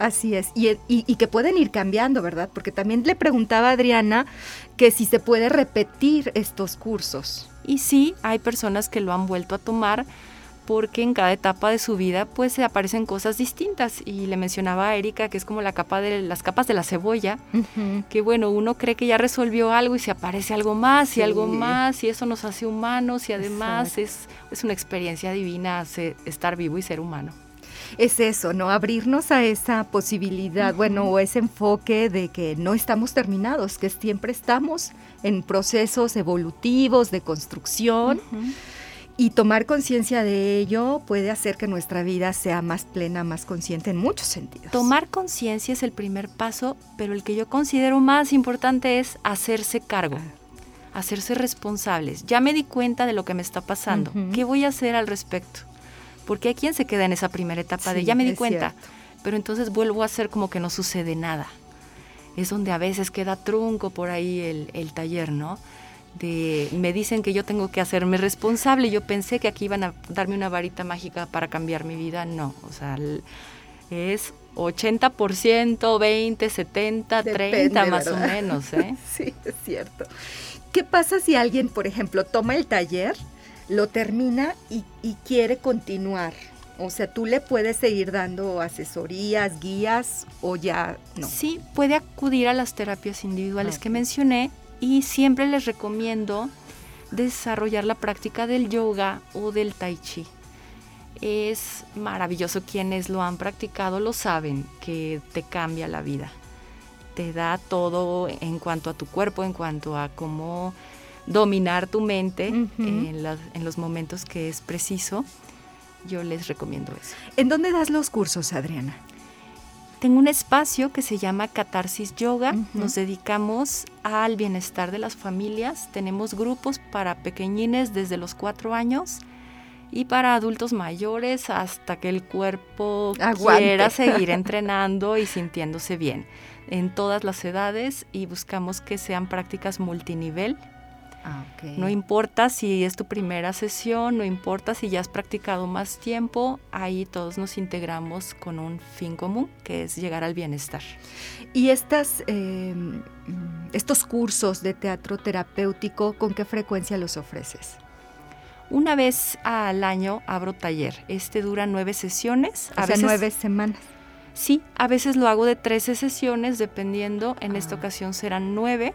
Así es, y, y, y que pueden ir cambiando, ¿verdad? Porque también le preguntaba a Adriana que si se puede repetir estos cursos. Y sí, hay personas que lo han vuelto a tomar porque en cada etapa de su vida pues aparecen cosas distintas, y le mencionaba a Erika que es como la capa de, las capas de la cebolla, uh-huh. que bueno, uno cree que ya resolvió algo y se aparece algo más, sí. y algo más, y eso nos hace humanos, y además es, es una experiencia divina se, estar vivo y ser humano. Es eso, ¿no? Abrirnos a esa posibilidad, uh-huh. bueno, o ese enfoque de que no estamos terminados, que siempre estamos en procesos evolutivos de construcción, uh-huh. y tomar conciencia de ello puede hacer que nuestra vida sea más plena, más consciente en muchos sentidos. Tomar conciencia es el primer paso, pero el que yo considero más importante es hacerse cargo, hacerse responsables. Ya me di cuenta de lo que me está pasando. Uh-huh. ¿Qué voy a hacer al respecto? Porque hay quien se queda en esa primera etapa sí, de ya me di cuenta, cierto. Pero entonces vuelvo a hacer como que no sucede nada. Es donde a veces queda trunco por ahí el, el taller, ¿no? De, me dicen que yo tengo que hacerme responsable. Yo pensé que aquí iban a darme una varita mágica para cambiar mi vida. No, o sea, es ochenta por ciento, veinte por ciento, setenta por ciento, depende, treinta por ciento más ¿verdad? O menos, ¿eh? Sí, es cierto. ¿Qué pasa si alguien, por ejemplo, toma el taller, lo termina y, y quiere continuar? O sea, ¿tú le puedes seguir dando asesorías, guías o ya no? Sí, puede acudir a las terapias individuales okay. que mencioné. Y siempre les recomiendo desarrollar la práctica del yoga o del tai chi. Es maravilloso, quienes lo han practicado lo saben, que te cambia la vida. Te da todo en cuanto a tu cuerpo, en cuanto a cómo dominar tu mente uh-huh. en, la, en los momentos que es preciso. Yo les recomiendo eso. ¿En dónde das los cursos, Adriana? Tengo un espacio que se llama Catarsis Yoga, uh-huh. nos dedicamos al bienestar de las familias, tenemos grupos para pequeñines desde los cuatro años y para adultos mayores hasta que el cuerpo aguante, quiera seguir entrenando y sintiéndose bien, en todas las edades, y buscamos que sean prácticas multinivel. Ah, okay. No importa si es tu primera sesión, no importa si ya has practicado más tiempo, ahí todos nos integramos con un fin común, que es llegar al bienestar. Y estas, eh, estos cursos de teatro terapéutico, ¿con qué frecuencia los ofreces? Una vez al año abro taller. Este dura nueve sesiones. O a sea, veces, nueve semanas. Sí, a veces lo hago de trece sesiones, dependiendo. En ah. esta ocasión serán nueve.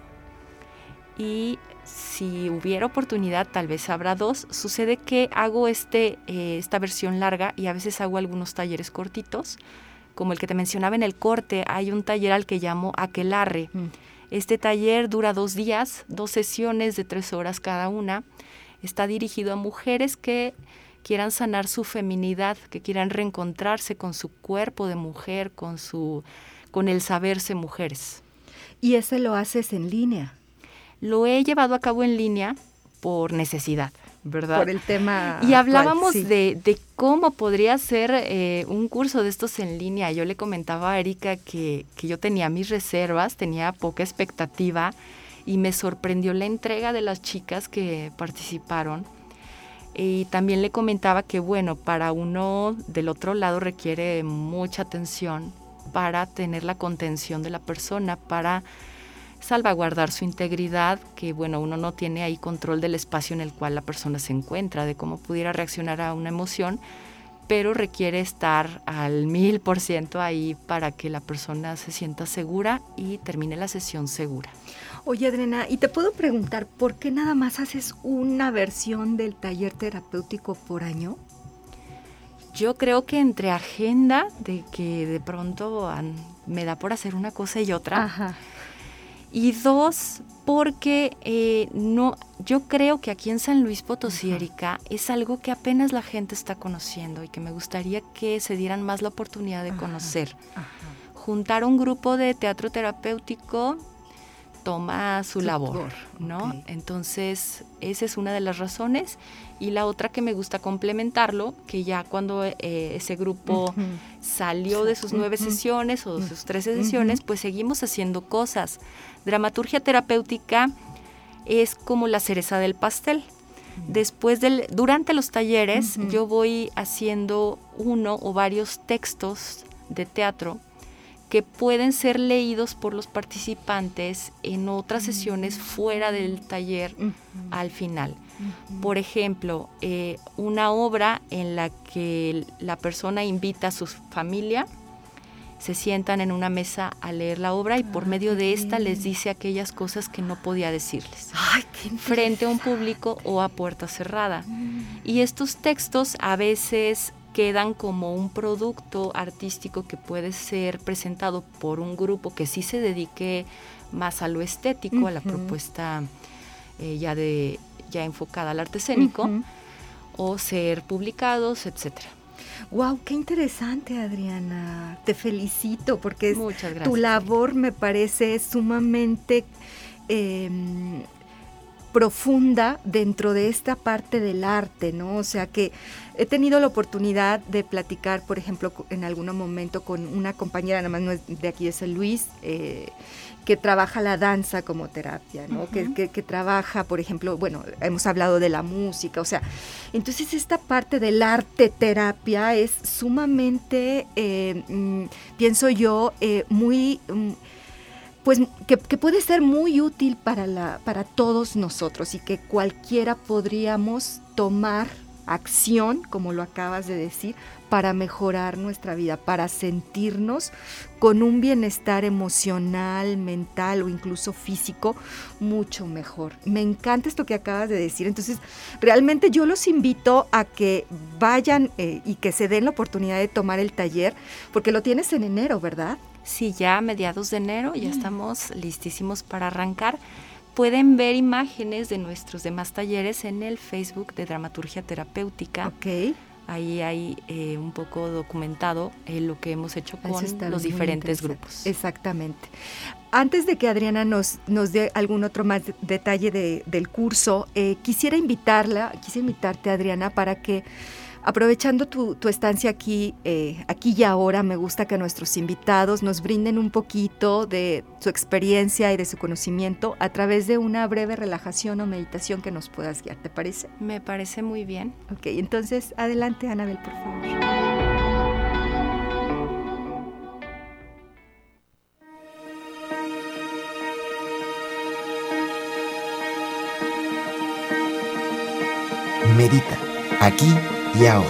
Y si hubiera oportunidad, tal vez habrá dos. Sucede que hago este, eh, esta versión larga y a veces hago algunos talleres cortitos. Como el que te mencionaba en el corte, hay un taller al que llamo Aquelarre. Mm. Este taller dura dos días, dos sesiones de tres horas cada una. Está dirigido a mujeres que quieran sanar su feminidad, que quieran reencontrarse con su cuerpo de mujer, con, su, con el saberse mujeres. ¿Y ese lo haces en línea? Lo he llevado a cabo en línea por necesidad, ¿verdad? Por el tema. Y hablábamos cual, sí. de, de cómo podría ser eh, un curso de estos en línea. Yo le comentaba a Erika que, que yo tenía mis reservas, tenía poca expectativa, y me sorprendió la entrega de las chicas que participaron. Y también le comentaba que, bueno, para uno del otro lado requiere mucha atención para tener la contención de la persona, para salvaguardar su integridad, que bueno, uno no tiene ahí control del espacio en el cual la persona se encuentra, de cómo pudiera reaccionar a una emoción, pero requiere estar al mil por ciento ahí para que la persona se sienta segura y termine la sesión segura. Oye, Adriana, y te puedo preguntar, ¿por qué nada más haces una versión del taller terapéutico por año? Yo creo que entre agenda, de que de pronto me da por hacer una cosa y otra. Ajá. Y dos, porque eh, no, yo creo que aquí en San Luis Potosí, Erika, es algo que apenas la gente está conociendo y que me gustaría que se dieran más la oportunidad de conocer. Ajá, ajá. Juntar un grupo de teatro terapéutico toma su, su labor, labor, ¿no? Okay. Entonces, esa es una de las razones. Y la otra, que me gusta complementarlo, que ya cuando eh, ese grupo uh-huh. salió de sus nueve uh-huh. sesiones o de uh-huh. sus trece sesiones, pues seguimos haciendo cosas. Dramaturgia terapéutica es como la cereza del pastel. Uh-huh. Después del, durante los talleres, uh-huh. yo voy haciendo uno o varios textos de teatro que pueden ser leídos por los participantes en otras uh-huh. sesiones fuera del taller uh-huh. al final. Uh-huh. Por ejemplo, eh, una obra en la que la persona invita a su familia, se sientan en una mesa a leer la obra y por ah, medio de esta les dice aquellas cosas que no podía decirles. Ay, qué frente a un público o a puerta cerrada. Uh-huh. Y estos textos a veces quedan como un producto artístico que puede ser presentado por un grupo que sí se dedique más a lo estético, uh-huh. a la propuesta eh, ya de ya enfocada al arte escénico, uh-huh. o ser publicados, etcétera. Wow, qué interesante, Adriana. Te felicito porque es, muchas gracias, tu labor me parece sumamente eh, profunda dentro de esta parte del arte, ¿no? O sea, que he tenido la oportunidad de platicar, por ejemplo, en algún momento con una compañera, nada más no es de aquí de San Luis, eh, que trabaja la danza como terapia, ¿no? Uh-huh. Que, que, que trabaja, por ejemplo, bueno, hemos hablado de la música, o sea, entonces esta parte del arte terapia es sumamente, eh, mm, pienso yo, eh, muy... Mm, pues que, que puede ser muy útil para, la, para todos nosotros y que cualquiera podríamos tomar acción, como lo acabas de decir, para mejorar nuestra vida, para sentirnos con un bienestar emocional, mental o incluso físico mucho mejor. Me encanta esto que acabas de decir. Entonces, realmente yo los invito a que vayan eh, y que se den la oportunidad de tomar el taller, porque lo tienes en enero, ¿verdad? Sí, ya a mediados de enero, ya estamos listísimos para arrancar. Pueden ver imágenes de nuestros demás talleres en el Facebook de Dramaturgia Terapéutica. Ok. Ahí hay eh, un poco documentado eh, lo que hemos hecho con los diferentes grupos. Exactamente. Antes de que Adriana nos, nos dé algún otro más detalle de, del curso, eh, quisiera invitarla, quisiera invitarte, Adriana, para que, aprovechando tu, tu estancia aquí, eh, aquí y ahora, me gusta que nuestros invitados nos brinden un poquito de su experiencia y de su conocimiento a través de una breve relajación o meditación que nos puedas guiar. ¿Te parece? Me parece muy bien. Ok, entonces adelante, Anabel, por favor. Medita, aquí y ahora.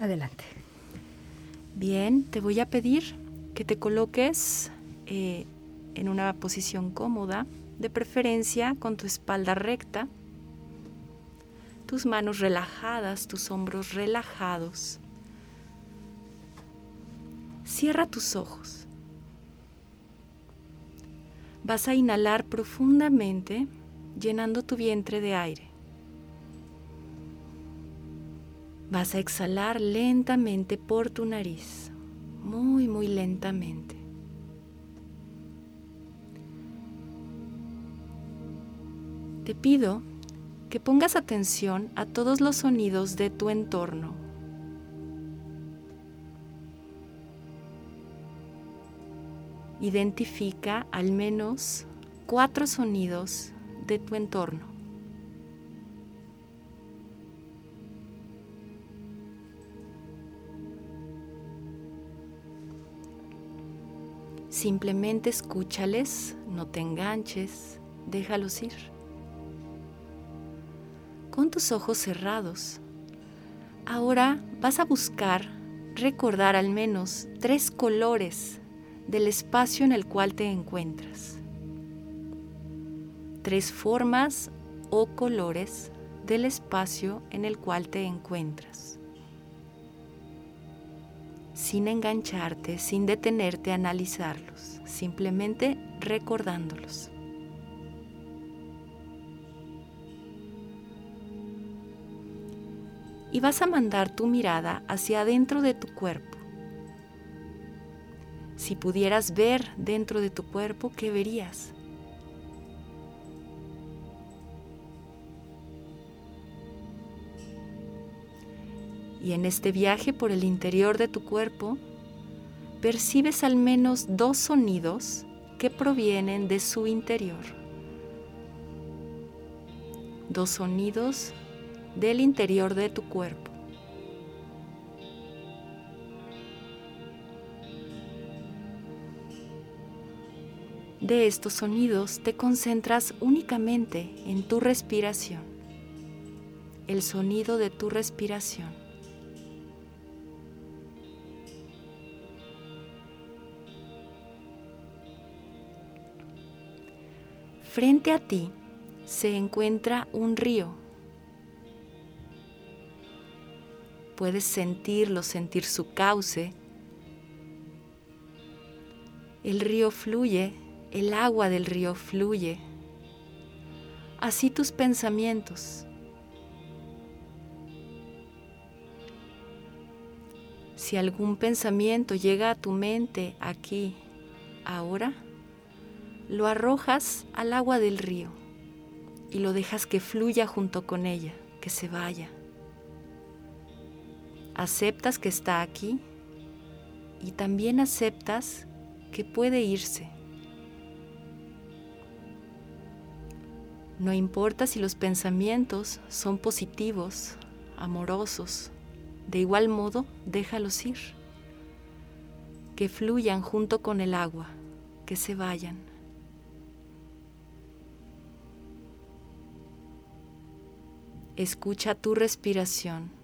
Adelante. Bien, te voy a pedir que te coloques eh, en una posición cómoda, de preferencia con tu espalda recta, tus manos relajadas, tus hombros relajados. Cierra tus ojos. Vas a inhalar profundamente, llenando tu vientre de aire. Vas a exhalar lentamente por tu nariz, muy, muy lentamente. Te pido que pongas atención a todos los sonidos de tu entorno. Identifica al menos cuatro sonidos de tu entorno. Simplemente escúchales, no te enganches, déjalos ir. Con tus ojos cerrados, ahora vas a buscar recordar al menos tres colores del espacio en el cual te encuentras. Tres formas o colores del espacio en el cual te encuentras. Sin engancharte, sin detenerte a analizarlos, simplemente recordándolos. Y vas a mandar tu mirada hacia adentro de tu cuerpo. Si pudieras ver dentro de tu cuerpo, ¿qué verías? Y en este viaje por el interior de tu cuerpo, percibes al menos dos sonidos que provienen de su interior. Dos sonidos del interior de tu cuerpo. De estos sonidos te concentras únicamente en tu respiración, el sonido de tu respiración. Frente a ti se encuentra un río. Puedes sentirlo, sentir su cauce. El río fluye. El agua del río fluye, así tus pensamientos. Si algún pensamiento llega a tu mente aquí, ahora, lo arrojas al agua del río y lo dejas que fluya junto con ella, que se vaya. Aceptas que está aquí y también aceptas que puede irse. No importa si los pensamientos son positivos, amorosos, de igual modo déjalos ir, que fluyan junto con el agua, que se vayan. Escucha tu respiración.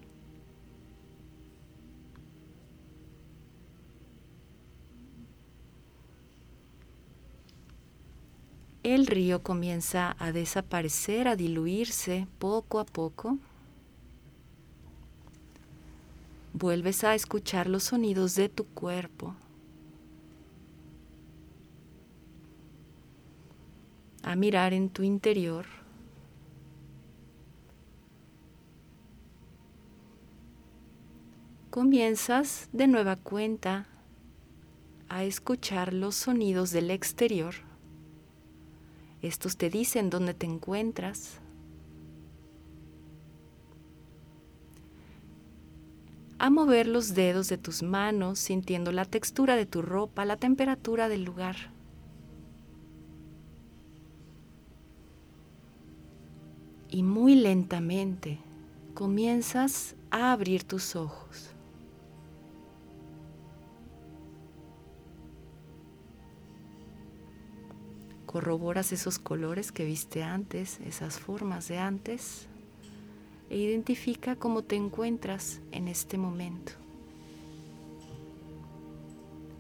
El río comienza a desaparecer, a diluirse poco a poco. Vuelves a escuchar los sonidos de tu cuerpo. A mirar en tu interior comienzas de nueva cuenta a escuchar los sonidos del exterior. Estos te dicen dónde te encuentras. A mover los dedos de tus manos, sintiendo la textura de tu ropa, la temperatura del lugar. Y muy lentamente comienzas a abrir tus ojos. Corroboras esos colores que viste antes, esas formas de antes. E identifica cómo te encuentras en este momento.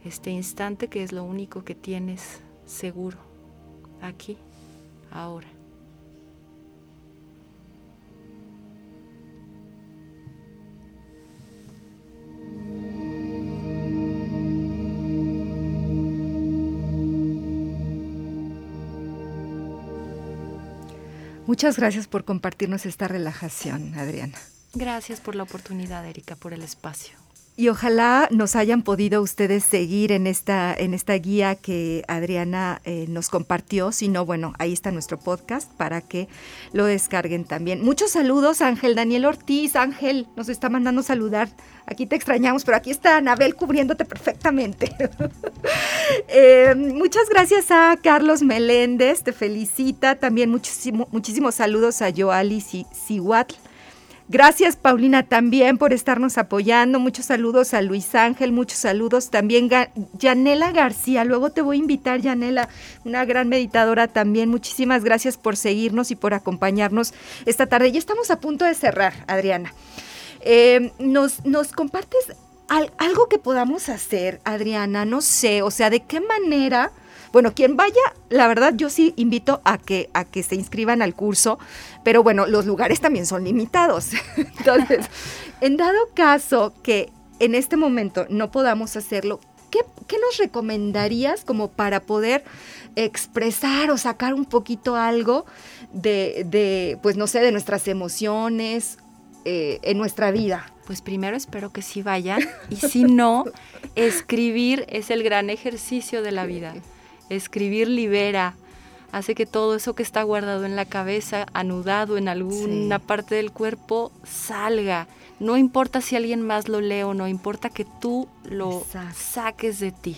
Este instante que es lo único que tienes seguro, aquí, ahora. Muchas gracias por compartirnos esta relajación, Adriana. Gracias por la oportunidad, Erika, por el espacio. Y ojalá nos hayan podido ustedes seguir en esta, en esta guía que Adriana eh, nos compartió. Si no, bueno, ahí está nuestro podcast para que lo descarguen también. Muchos saludos, Ángel. Daniel Ortiz, Ángel, nos está mandando saludar. Aquí te extrañamos, pero aquí está Anabel cubriéndote perfectamente. eh, muchas gracias a Carlos Meléndez, te felicita. También muchísimo, muchísimos saludos a Yoali Cihuatl. Gracias, Paulina, también por estarnos apoyando. Muchos saludos a Luis Ángel, muchos saludos también a Yanela García. Luego te voy a invitar, Yanela, una gran meditadora también. Muchísimas gracias por seguirnos y por acompañarnos esta tarde. Ya estamos a punto de cerrar, Adriana. Eh, nos, nos compartes al, algo que podamos hacer, Adriana, no sé, o sea, de qué manera, bueno, quien vaya, la verdad yo sí invito a que, a que se inscriban al curso, pero bueno, los lugares también son limitados, entonces, en dado caso que en este momento no podamos hacerlo, ¿Qué, ¿Qué nos recomendarías como para poder expresar o sacar un poquito algo de, de pues no sé, de nuestras emociones, Eh, en nuestra vida? Pues primero espero que sí vayan, y si no, escribir es el gran ejercicio de la vida. Escribir libera, hace que todo eso que está guardado en la cabeza, anudado en alguna sí. parte del cuerpo, salga. No importa si alguien más lo lee o no, importa que tú lo Exacto. saques de ti.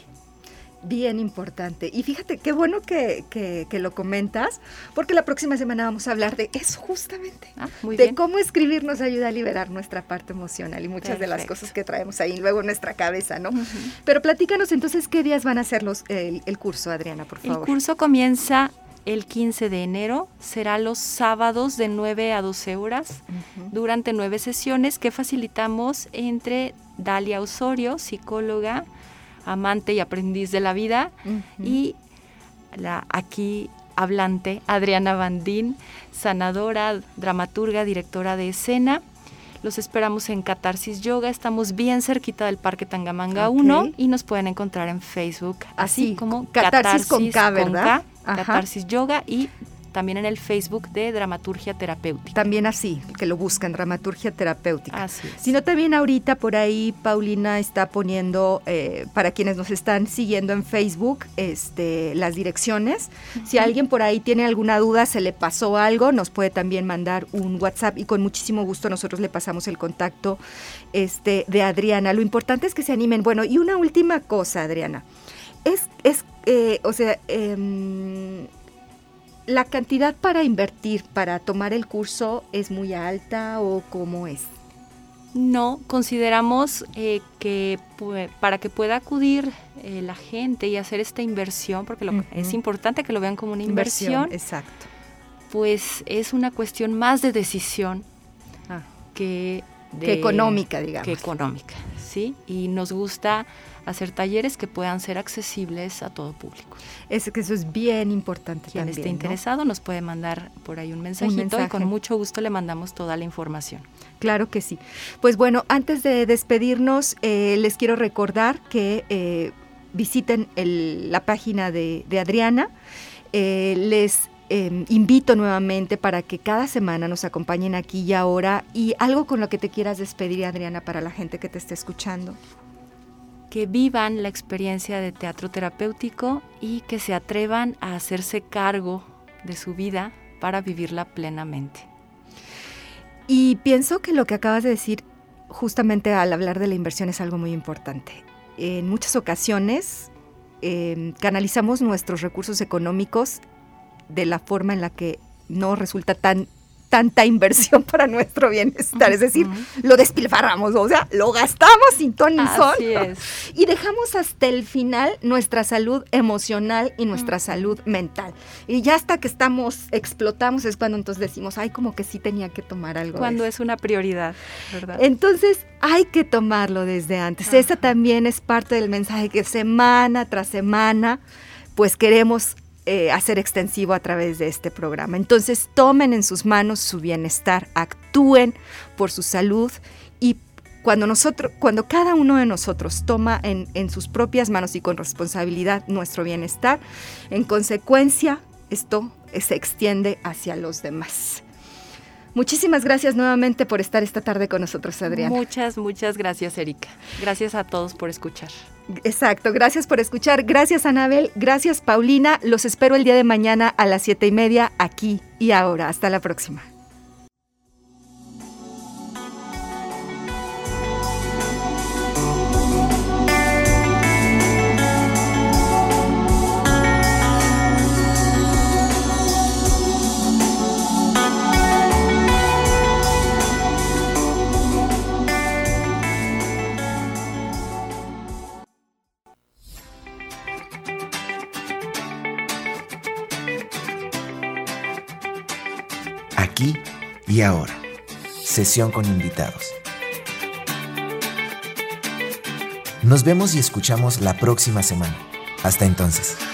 Bien importante. Y fíjate, qué bueno que, que, que lo comentas, porque la próxima semana vamos a hablar de eso justamente, ah, muy de bien. Cómo escribir nos ayuda a liberar nuestra parte emocional y muchas Perfecto. De las cosas que traemos ahí luego en nuestra cabeza, ¿no? Uh-huh. Pero platícanos entonces, ¿qué días van a ser los, el, el curso, Adriana, por favor? El curso comienza el quince de enero, será los sábados de nueve a doce horas, uh-huh. durante nueve sesiones que facilitamos entre Dalia Osorio, psicóloga, amante y aprendiz de la vida, uh-huh. y la aquí hablante Adriana Bandín, sanadora, dramaturga, directora de escena. Los esperamos en Catarsis Yoga, estamos bien cerquita del Parque Tangamanga okay. uno, y nos pueden encontrar en Facebook, así, así como Catarsis, Catarsis con K, ¿verdad? Con K, Catarsis Yoga, y también en el Facebook de Dramaturgia Terapéutica. También así, que lo buscan, Dramaturgia Terapéutica. Así es. Si no, también ahorita por ahí Paulina está poniendo, eh, para quienes nos están siguiendo en Facebook, este, las direcciones. Uh-huh. Si alguien por ahí tiene alguna duda, se le pasó algo, nos puede también mandar un WhatsApp y con muchísimo gusto nosotros le pasamos el contacto este, de Adriana. Lo importante es que se animen. Bueno, y una última cosa, Adriana. Es, es eh, o sea... Eh, ¿La cantidad para invertir, para tomar el curso, es muy alta o cómo es? No, consideramos eh, que pu- para que pueda acudir eh, la gente y hacer esta inversión, porque lo, uh-huh. es importante que lo vean como una inversión, inversión exacto. pues es una cuestión más de decisión ah. que, de, que económica, digamos. Que económica, ¿sí? Y nos gusta hacer talleres que puedan ser accesibles a todo público. Es que eso es bien importante Quien también. Quien esté interesado, ¿no? nos puede mandar por ahí un mensajito un mensaje. Y con mucho gusto le mandamos toda la información. Claro que sí. Pues bueno, antes de despedirnos, eh, les quiero recordar que eh, visiten el, la página de, de Adriana. Eh, les eh, invito nuevamente para que cada semana nos acompañen aquí y ahora, y algo con lo que te quieras despedir, Adriana, para la gente que te esté escuchando. Que vivan la experiencia de teatro terapéutico y que se atrevan a hacerse cargo de su vida para vivirla plenamente. Y pienso que lo que acabas de decir, justamente al hablar de la inversión, es algo muy importante. En muchas ocasiones eh, canalizamos nuestros recursos económicos de la forma en la que no resulta tan tanta inversión para nuestro bienestar, es decir, uh-huh. lo despilfarramos, o sea, lo gastamos sin ton ni son. Así es. Y dejamos hasta el final nuestra salud emocional y nuestra uh-huh. salud mental. Y ya hasta que estamos, explotamos, es cuando entonces decimos, ay, como que sí tenía que tomar algo. Cuando es una prioridad, ¿verdad? Entonces hay que tomarlo desde antes. Uh-huh. Esa también es parte del mensaje que semana tras semana, pues queremos Eh, hacer extensivo a través de este programa. Entonces, tomen en sus manos su bienestar, actúen por su salud, y cuando nosotros, cuando cada uno de nosotros toma en, en sus propias manos y con responsabilidad nuestro bienestar, en consecuencia, esto se extiende hacia los demás. Muchísimas gracias nuevamente por estar esta tarde con nosotros, Adriana. Muchas, muchas gracias, Erika. Gracias a todos por escuchar. Exacto, gracias por escuchar. Gracias, Anabel. Gracias, Paulina. Los espero el día de mañana a las siete y media, aquí y ahora. Hasta la próxima. Aquí y ahora. Sesión con invitados. Nos vemos y escuchamos la próxima semana. Hasta entonces.